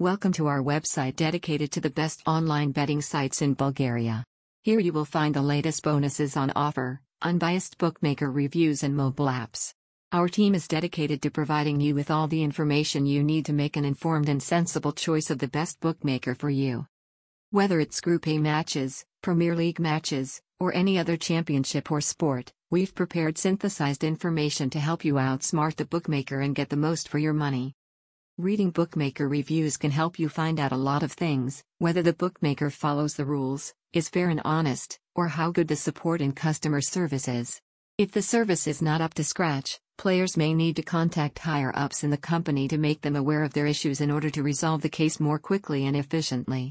Welcome to our website dedicated to the best online betting sites in Bulgaria. Here you will find the latest bonuses on offer, unbiased bookmaker reviews and mobile apps. Our team is dedicated to providing you with all the information you need to make an informed and sensible choice of the best bookmaker for you. Whether it's Group A matches, Premier League matches, or any other championship or sport, we've prepared synthesized information to help you outsmart the bookmaker and get the most for your money. Reading bookmaker reviews can help you find out a lot of things, whether the bookmaker follows the rules, is fair and honest, or how good the support and customer service is. If the service is not up to scratch, players may need to contact higher-ups in the company to make them aware of their issues in order to resolve the case more quickly and efficiently.